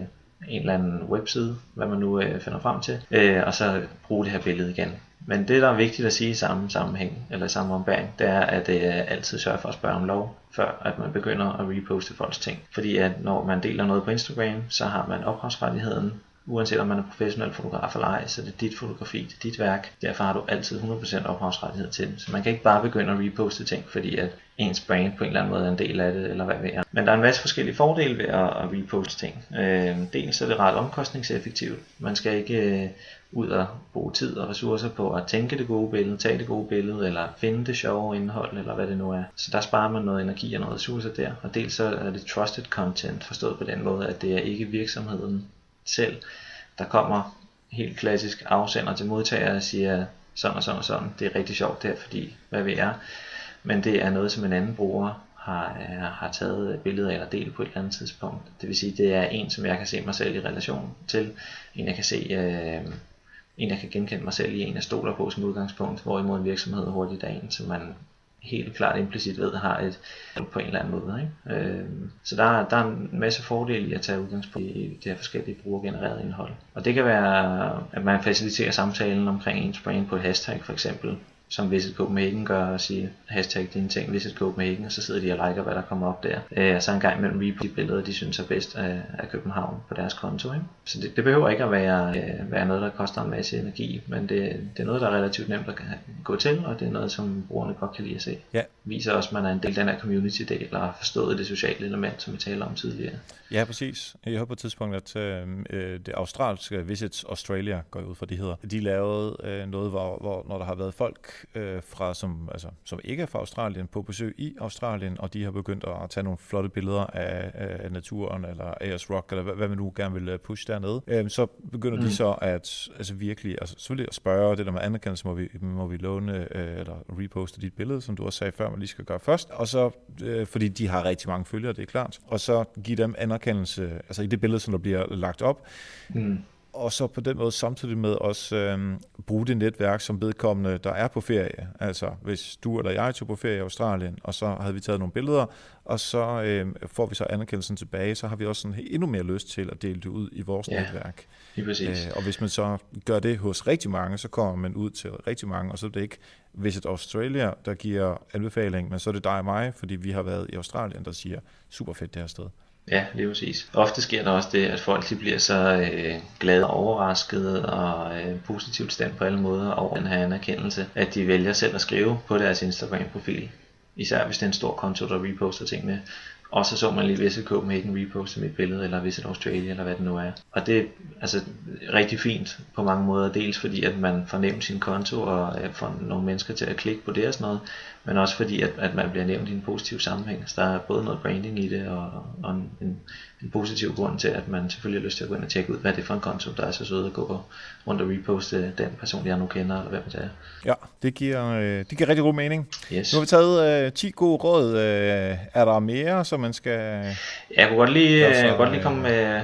en eller anden webside, hvad man nu øh, finder frem til, øh, og så bruge det her billede igen. Men det, der er vigtigt at sige i samme sammenhæng, eller i samme ombæring, det er, at øh, altid sørge for at spørge om lov, før at man begynder at reposte folks ting. Fordi at når man deler noget på Instagram, så har man ophavsrettigheden, uanset om man er professionel fotograf eller ej, så det er dit fotografi, det er dit værk, derfor har du altid hundrede procent ophavsrettighed til det. Så man kan ikke bare begynde at reposte ting, fordi at ens brand på en eller anden måde er en del af det, eller hvad ved jeg. Men der er en masse forskellige fordele ved at reposte ting. Øh, dels er det ret omkostningseffektivt. Man skal ikke øh, ud og bruge tid og ressourcer på at tænke det gode billede, tage det gode billede, eller finde det sjove indhold, eller hvad det nu er. Så der sparer man noget energi og noget ressourcer der. Og dels så er det trusted content, forstået på den måde, at det er ikke virksomheden selv, der kommer helt klassisk afsender til modtager og siger sådan og sådan og sådan, det er rigtig sjovt der, fordi hvad vi er, men det er noget som en anden bruger har, har taget billeder eller delt på et eller andet tidspunkt, det vil sige det er en som jeg kan se mig selv i relation til, en jeg kan se øh, en jeg kan genkende mig selv i, en jeg stoler på som udgangspunkt, hvorimod en virksomhed hurtigt er en som man helt klart implicit ved har et på en eller anden måde, ikke? Øh, så der, der er en masse fordele i at tage udgangspunkt i det her forskellige brugergenererede indhold, og det kan være at man faciliterer samtalen omkring ens brand på et hashtag for eksempel, som Visit Copenhagen gør, og siger hashtag dine ting Visit Copenhagen, og så sidder de og liker hvad der kommer op der, øh, og så en gang imellem repost de billeder de synes er bedst af, af København på deres konto, ikke? Så det, det behøver ikke at være, øh, være noget der koster en masse energi, men det, det er noget der er relativt nemt at gå til, og det er noget som brugerne godt kan lide at se, ja. Viser også at man er en del af den her community del, eller har forstået det sociale element som vi taler om tidligere. Ja, præcis. Jeg håber på et tidspunkt at øh, det australske Visit Australia går ud for det hedder, de lavede øh, noget hvor, hvor når der har været folk fra som, altså, som ikke er fra Australien på besøg i Australien, og de har begyndt at tage nogle flotte billeder af, af naturen, eller Ayers Rock, eller hvad, hvad man nu gerne vil pushe dernede, øhm, så begynder mm. de så at altså virkelig, altså selvfølgelig at spørge, det der med anerkendelse, må vi, må vi låne øh, eller reposte dit billede, som du også sagde før, man lige skal gøre først, og så, øh, fordi de har rigtig mange følgere, det er klart, og så give dem anerkendelse, altså i det billede, som der bliver lagt op, mm. og så på den måde samtidig med også øh, bruge det netværk som vedkommende, der er på ferie. Altså hvis du eller jeg tog på ferie i Australien, og så havde vi taget nogle billeder, og så øh, får vi så anerkendelsen tilbage, så har vi også sådan endnu mere lyst til at dele det ud i vores ja, netværk. Lige præcis. Æ, og hvis man så gør det hos rigtig mange, så kommer man ud til rigtig mange, og så er det ikke Visit Australia, der giver anbefaling, men så er det dig og mig, fordi vi har været i Australien, der siger super fedt det her sted. Ja, lige præcis. Ofte sker der også det, at folk de bliver så øh, glade og overraskede og øh, positivt stemt på alle måder over den her anerkendelse, at de vælger selv at skrive på deres Instagram-profil. Især hvis det er en stor konto, der reposter tingene. Og så så man lige Visit Copenhagen reposte mit billede, eller Visit Australia, eller hvad det nu er. Og det er altså rigtig fint på mange måder, dels fordi at man fornemmer sin konto og øh, får nogle mennesker til at klikke på det og sådan noget, men også fordi at, at man bliver nævnt i en positiv sammenhæng. Så der er både noget branding i det, og, og en, en positiv grund til, at man selvfølgelig har lyst til at gå ind og tjekke ud, hvad det er for en konto, der er så sød at gå på, rundt og reposte den person, jeg nu kender, eller hvem det er. Ja, det giver, øh, det giver rigtig god mening. Yes. Nu har vi taget øh, ti gode råd. Øh, er der mere, som man skal... Jeg kunne godt lige, altså, godt lige komme med,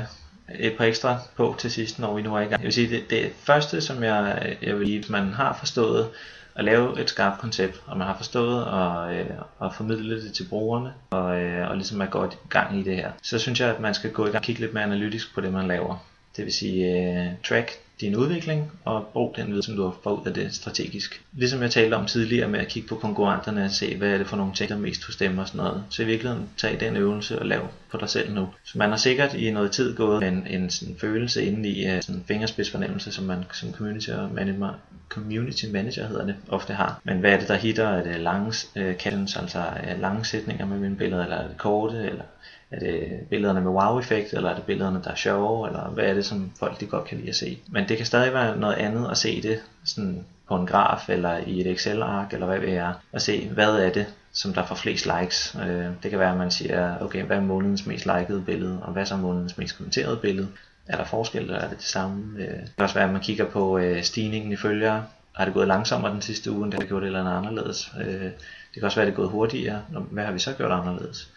et par ekstra på til sidst, når vi nu er i gang. Jeg vil sige, det, det første, som jeg, jeg vil sige, hvis man har forstået at lave et skarpt koncept, og man har forstået at, øh, at formidle det til brugerne, og, øh, og ligesom er godt i gang i det her, så synes jeg, at man skal gå i gang og kigge lidt mere analytisk på det, man laver. Det vil sige, øh, track din udvikling, og brug den viden, som du har fået ud af det strategisk. Ligesom jeg talte om tidligere med at kigge på konkurrenterne og se, hvad er det for nogle ting, der mest hos dem og sådan noget. Så i virkeligheden, tag den øvelse og lav på dig selv nu. Så man har sikkert i noget tid gået med en, en sådan følelse inde i sådan en fingerspidsfornemmelse, som man som community manager, community manager hedder det, ofte har. Men hvad er det, der hitter? Er det lange øh, captions, altså lange sætninger med mine billeder, eller er det korte, eller... er det billederne med wow-effekt, eller er det billederne, der er sjove, eller hvad er det, som folk de godt kan lide at se. Men det kan stadig være noget andet at se det sådan på en graf, eller i et Excel-ark, eller hvad ved jeg, og se, hvad er det, som der får flest likes. Det kan være, at man siger, okay, hvad er månedens mest likede billede, og hvad er månedens mest kommenterede billede? Er der forskel, eller er det det samme? Det kan også være, at man kigger på stigningen i følgere. Har det gået langsommere den sidste uge, end det har gjort et eller andet anderledes? Det kan også være, at det er gået hurtigere. Hvad har vi så gjort anderledes?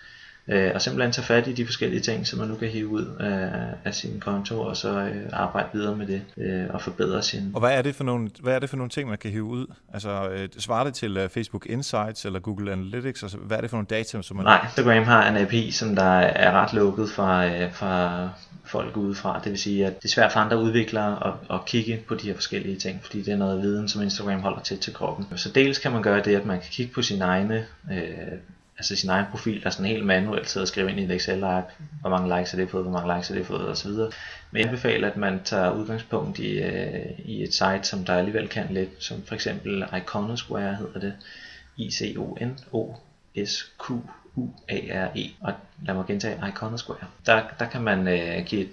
Og simpelthen tage fat i de forskellige ting, som man nu kan hive ud af sin konto, og så arbejde videre med det og forbedre sin. Og hvad er det for nogle, hvad er det for nogle ting, man kan hive ud? Altså svarer det til Facebook Insights eller Google Analytics? Altså, hvad er det for nogle data, som man... Nej, Instagram har en A P I, som der er ret lukket fra, fra folk udefra. Det vil sige, at det er svært for andre udviklere at, at kigge på de her forskellige ting, fordi det er noget viden, som Instagram holder tæt til kroppen. Så dels kan man gøre det, at man kan kigge på sine egne... Øh, altså sin egen profil, der er sådan helt manuelt sidder og skriver ind i et Excel-ark, hvor mange likes er det fået, hvor mange likes er det fået, osv. Men jeg anbefaler, at man tager udgangspunkt i, øh, i et site, som der alligevel kan lidt, som for eksempel Iconsquare hedder det, I C O N O S Q U A R E, og lad mig gentage Iconsquare. Der, der kan man øh, give et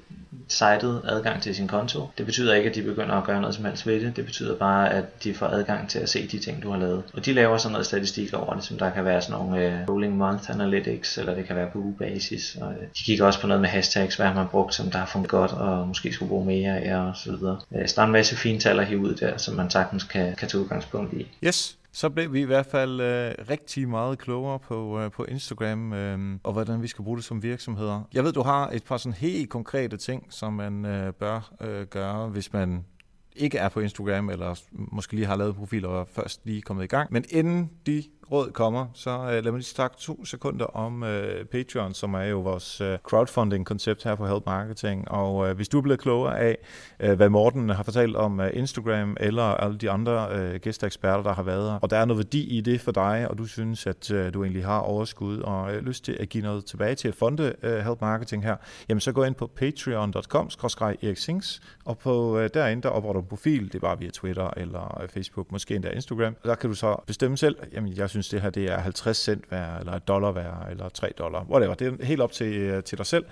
sitet adgang til sin konto. Det betyder ikke, at de begynder at gøre noget som helst ved det. Det betyder bare, at de får adgang til at se de ting, du har lavet. Og de laver sådan noget statistik over det, som der kan være sådan nogle øh, rolling month analytics, eller det kan være på ugebasis. Og, øh, de kigger også på noget med hashtags, hvad har man brugt, som der har fundet godt, og måske skulle bruge mere af, og så videre. Øh, så der er en masse fine tal at hive ud der, som man sagtens kan, kan tage udgangspunkt i. Yes! Så blev vi i hvert fald øh, rigtig meget klogere på, øh, på Instagram, øh, og hvordan vi skal bruge det som virksomheder. Jeg ved, du har et par sådan helt konkrete ting, som man øh, bør øh, gøre, hvis man ikke er på Instagram, eller måske lige har lavet profiler og først lige kommet i gang. Men inden de råd kommer, så øh, lad mig lige snakke to sekunder om øh, Patreon, som er jo vores øh, crowdfunding-koncept her på Help Marketing. Og øh, hvis du er blevet klogere af, øh, hvad Morten har fortalt om øh, Instagram, eller alle de andre øh, gæsteeksperter, der har været her, og der er noget værdi i det for dig, og du synes, at øh, du egentlig har overskud og øh, lyst til at give noget tilbage til at fonde øh, Help Marketing her, jamen så gå ind på patreon punktum com skråstreg Erik Zengs, og på øh, derinde, der opretter du profil, det er bare via Twitter eller øh, Facebook, måske endda Instagram. Og der kan du så bestemme selv, jamen jeg Jeg synes, det her det er halvtreds cent værd, eller et dollar værd, eller tre dollar, whatever. Det er helt op til, til dig selv.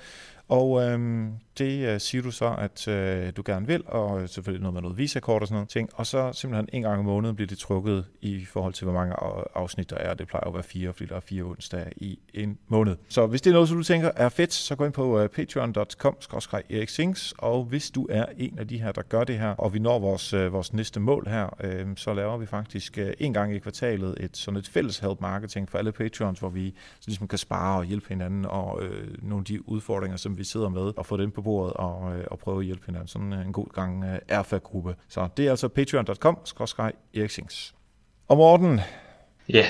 Og øhm, det øh, siger du så, at øh, du gerne vil, og selvfølgelig noget med noget visakort og sådan noget ting. Og så simpelthen en gang om måneden bliver det trukket i forhold til, hvor mange afsnit der er. Det plejer at være fire, fordi der er fire onsdage i en måned. Så hvis det er noget, som du tænker er fedt, så gå ind på øh, patreon punktum com skråstreg Erik Zengs. Og hvis du er en af de her, der gør det her, og vi når vores, øh, vores næste mål her, øh, så laver vi faktisk øh, en gang i kvartalet et sådan et fælles help marketing for alle patrons, hvor vi så ligesom kan spare og hjælpe hinanden og øh, nogle af de udfordringer, som vi sidder med, og få dem på bordet og, øh, og prøve at hjælpe hinanden. Sådan en god gang øh, erfagruppe. Så det er altså patreon punktum com skråstreg Erik Zengs. Og Morten, yeah.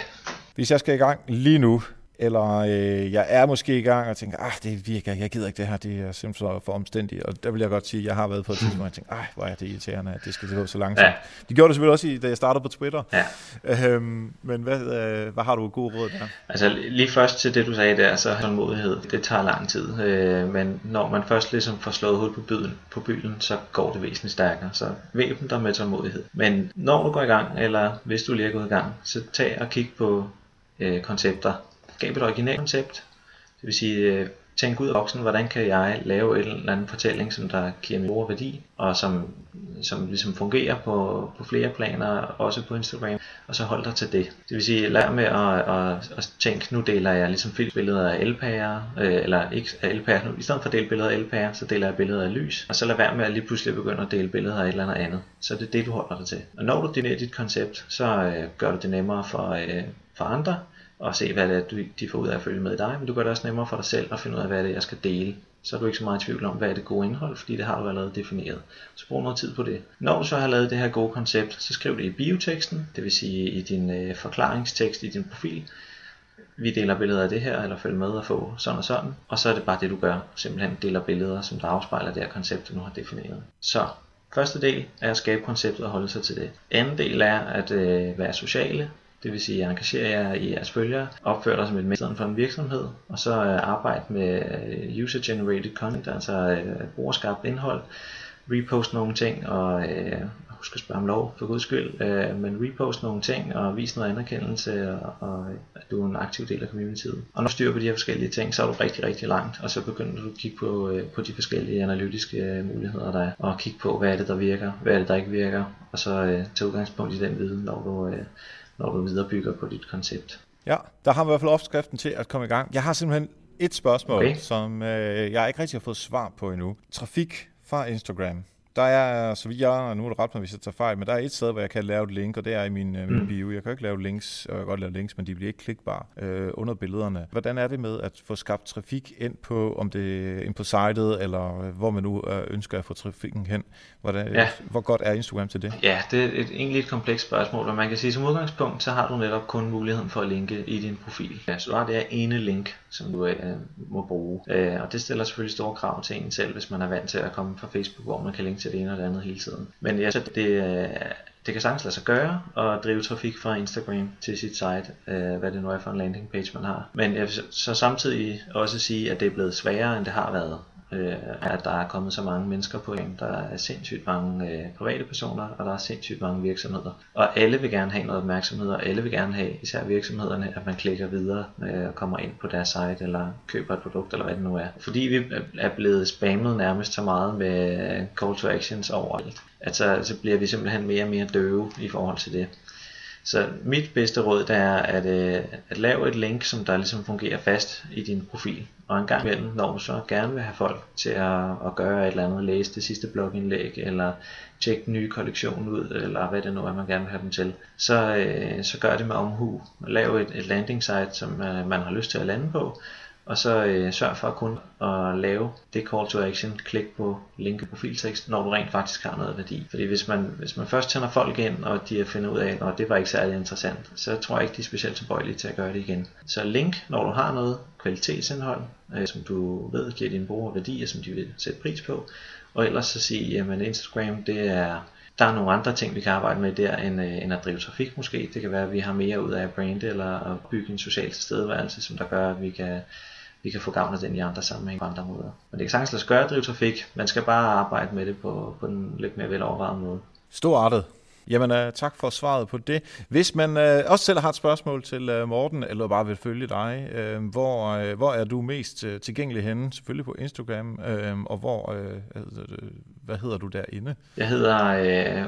Hvis jeg skal i gang lige nu, eller øh, jeg er måske i gang og tænker, ah, det virker, jeg gider ikke det her, det er simpelthen for omstændigt, og der vil jeg godt sige, at jeg har været på et tidspunkt, og jeg tænker, ah, hvor er det irriterende, at det skal gå så langsomt. Ja. Det gjorde det selvfølgelig også, da jeg startede på Twitter, ja. øhm, men hvad, øh, hvad har du gode råd der? Altså lige først til det, du sagde der, så tålmodighed, det tager lang tid, øh, men når man først ligesom får slået hul på bylden, på bylden, så går det væsentligt stærkere, så væbn dig med tålmodighed. Men når du går i gang, eller hvis du lige er gået i gang, så tag og kig på øh, koncepter. Skab et originalt koncept, det vil sige tænk ud af boksen, hvordan kan jeg lave en eller anden fortælling, som der giver min brugere værdi, og som, som ligesom fungerer på, på flere planer, også på Instagram, og så hold dig til det. Det vil sige, lad med at, at, at tænke, nu deler jeg ligesom billeder af elpærer, øh, eller ikke af elpærer, nu i stedet for at dele billeder af elpærer, så deler jeg billeder af lys, og så lad være med at lige pludselig begynde at dele billeder af et eller andet andet. Så det er det, du holder dig til. Og når du definerer dit koncept, så øh, gør du det nemmere for, øh, for andre, og se, hvad det er, de får ud af at følge med i dig, men du gør det også nemmere for dig selv at finde ud af, hvad det er, jeg skal dele så er du ikke så meget i tvivl om, hvad er det gode indhold, fordi det har du allerede defineret. Så brug noget tid på det. Når du så har lavet det her gode koncept, så skriv det i bioteksten, det vil sige i din øh, forklaringstekst i din profil. Vi deler billeder af det her, eller følg med og få sådan og sådan. Og så er det bare det, du gør. Simpelthen deler billeder, som der afspejler det her koncept, du nu har defineret. Så første del er at skabe konceptet og holde sig til det. Anden del er at øh, være sociale. Det vil sige, at engagere jer i jeres følgere, opføre dig som et medlem for en virksomhed, og så arbejde med user-generated content, altså brugerskabt indhold, repost nogle ting, og øh, husk at spørge om lov, for guds skyld, øh, men repost nogle ting, og vis noget anerkendelse, og, og at du er en aktiv del af communityet. Og når du styrer på de her forskellige ting, så er du rigtig, rigtig langt, og så begynder du at kigge på, øh, på de forskellige analytiske muligheder, der er, og kigge på, hvad er det, der virker, hvad er det, der ikke virker, og så øh, tage udgangspunkt i den viden, når du... Øh, når du viderebygger på dit koncept. Ja, der har vi i hvert fald opskriften til at komme i gang. Jeg har simpelthen et spørgsmål, okay. som øh, jeg ikke rigtig har fået svar på endnu. Trafik fra Instagram. Der er, så vidt jeg, og nu er det ret på, hvis jeg tager fejl, men der er et sted, hvor jeg kan lave et link, og det er i min, øh, min mm. bio. Jeg kan ikke lave links, og jeg kan godt lave links, men de bliver ikke klikbare øh, under billederne. Hvordan er det med at få skabt trafik ind på, om det ind på sitet, eller hvor man nu øh, ønsker at få trafikken hen? Hvordan, ja. Hvor godt er Instagram til det? Ja, det er et, egentlig et komplekst spørgsmål, og man kan sige, som udgangspunkt, så har du netop kun muligheden for at linke i din profil. Ja, så du har det her ene link, som du øh, må bruge, øh, og det stiller selvfølgelig store krav til en selv, hvis man er vant til at komme fra Facebook, hvor man kan linke til det ene og det andet hele tiden. Men ja, det, det kan sagtens lade sig gøre at drive trafik fra Instagram til sit site, øh, hvad det nu er for en landing page man har. Men jeg vil så samtidig også sige, at det er blevet sværere, end det har været. Øh, at der er kommet så mange mennesker på en, der er sindssygt mange øh, private personer, og der er sindssygt mange virksomheder. Og alle vil gerne have noget opmærksomhed, og alle vil gerne have, især virksomhederne, at man klikker videre øh, og kommer ind på deres site, eller køber et produkt, eller hvad det nu er. Fordi vi er blevet spammet nærmest så meget med call to actions overalt, at så, så bliver vi simpelthen mere og mere døve i forhold til det. Så mit bedste råd der er at, øh, at lave et link, som der ligesom fungerer fast i din profil. Og en gang imellem, når du så gerne vil have folk til at, at gøre et eller andet, læse det sidste blogindlæg, eller tjekke den nye kollektion ud, eller hvad det nu er, man gerne vil have dem til, så, øh, så gør det med omhu. Lav et, et landing site, som øh, man har lyst til at lande på, og så øh, sørg for kun at lave det call to action, klik på linke profiltekst, når du rent faktisk har noget værdi. Fordi hvis man, hvis man først tænder folk ind, og de finder ud af, at det var ikke særlig interessant, så tror jeg ikke, de er specielt tilbøjelige til at gøre det igen. Så link, når du har noget kvalitetsindhold, øh, som du ved giver dine brugere værdier, som de vil sætte pris på, og ellers så sige, jamen Instagram, det er... Der er nogle andre ting, vi kan arbejde med der, end, øh, end at drive trafik måske. Det kan være, at vi har mere ud af at brande, eller at bygge en social tilstedeværelse, som der gør, at vi kan... Vi kan få gavn af den i andre sammenhæng på andre måder. Men det kan sagtens lade sig gøre at drive trafik. Man skal bare arbejde med det på, på en lidt mere velovervejet måde. Storartet. Jamen uh, tak for svaret på det. Hvis man uh, også selv har et spørgsmål til uh, Morten, eller bare vil følge dig, uh, hvor, uh, hvor er du mest uh, tilgængelig henne? Selvfølgelig på Instagram, uh, og hvor, uh, hvad hedder du derinde? Jeg hedder, uh,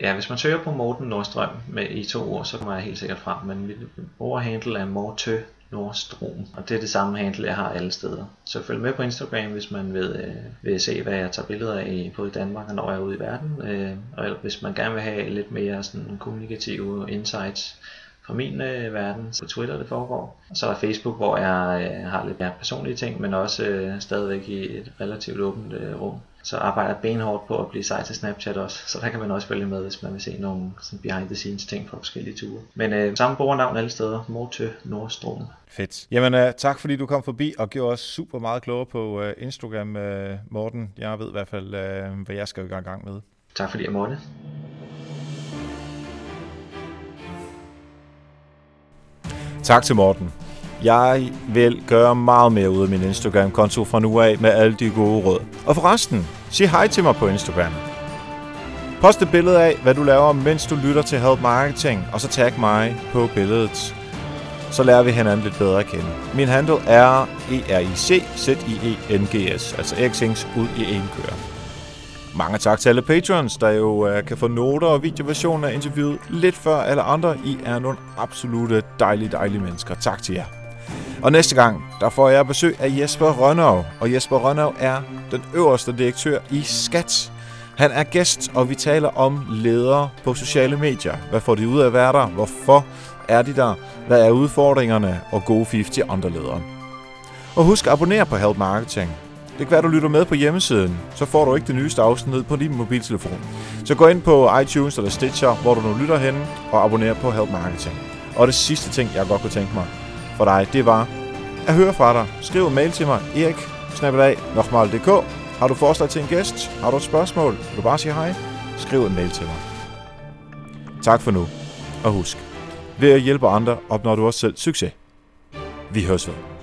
ja hvis man søger på Morten Nordstrøm med, i to ord, så kommer jeg helt sikkert frem, men mit overhandle er Mortø Nordstrøm, og det er det samme handle, jeg har alle steder. Så følg med på Instagram, hvis man vil, øh, vil se, hvad jeg tager billeder af, både i Danmark og når jeg er ude i verden. Øh, og hvis man gerne vil have lidt mere sådan, kommunikative insights fra min øh, verden, så Twitter det foregår. Og så er der Facebook, hvor jeg øh, har lidt mere personlige ting, men også øh, stadigvæk i et relativt åbent øh, rum. Så arbejder jeg benhårdt på at blive sej til Snapchat også, så der kan man også følge med, hvis man vil se nogle behind-the-scenes ting fra forskellige ture. Men øh, samme brugernavn alle steder, Mortø Nordstrøm. Fedt. Jamen øh, tak fordi du kom forbi og gjorde os super meget klogere på øh, Instagram, øh, Morten. Jeg ved i hvert fald, øh, hvad jeg skal i gang med. Tak fordi jeg måtte. Tak til Morten. Jeg vil gøre meget mere ud af min Instagram-konto fra nu af med alle de gode råd. Og forresten, sig hej til mig på Instagram. Post et billede af, hvad du laver, mens du lytter til Help Marketing, og så tag mig på billedet. Så lærer vi hinanden lidt bedre at kende. Min handle er E R I C Z I E N G S, altså Erik Zengs ud i en kører. Mange tak til alle patrons, der jo øh, kan få noter og videoversioner af interviewet lidt før alle andre. I er nogle absolutte dejlige, dejlige mennesker. Tak til jer. Og næste gang, der får jeg besøg af Jesper Rønnow. Og Jesper Rønnow er den øverste direktør i Skat. Han er gæst, og vi taler om ledere på sociale medier. Hvad får de ud af at være der? Hvorfor er de der? Hvad er udfordringerne? Og gode fif til andre ledere. Og husk at abonnere på Help Marketing. Det kan være, du lytter med på hjemmesiden, så får du ikke det nyeste afsnit på din mobiltelefon. Så gå ind på iTunes eller Stitcher, hvor du nu lytter henne, og abonner på Help Marketing. Og det sidste ting, jeg godt kunne tænke mig for dig, det var at høre fra dig. Skriv en mail til mig, erik bindestreg nokmal punktum d k. Har du forslag til en gæst? Har du et spørgsmål? Vil du bare sige hej? Skriv en mail til mig. Tak for nu, og husk, ved at hjælpe andre opnår du også selv succes. Vi høres ved.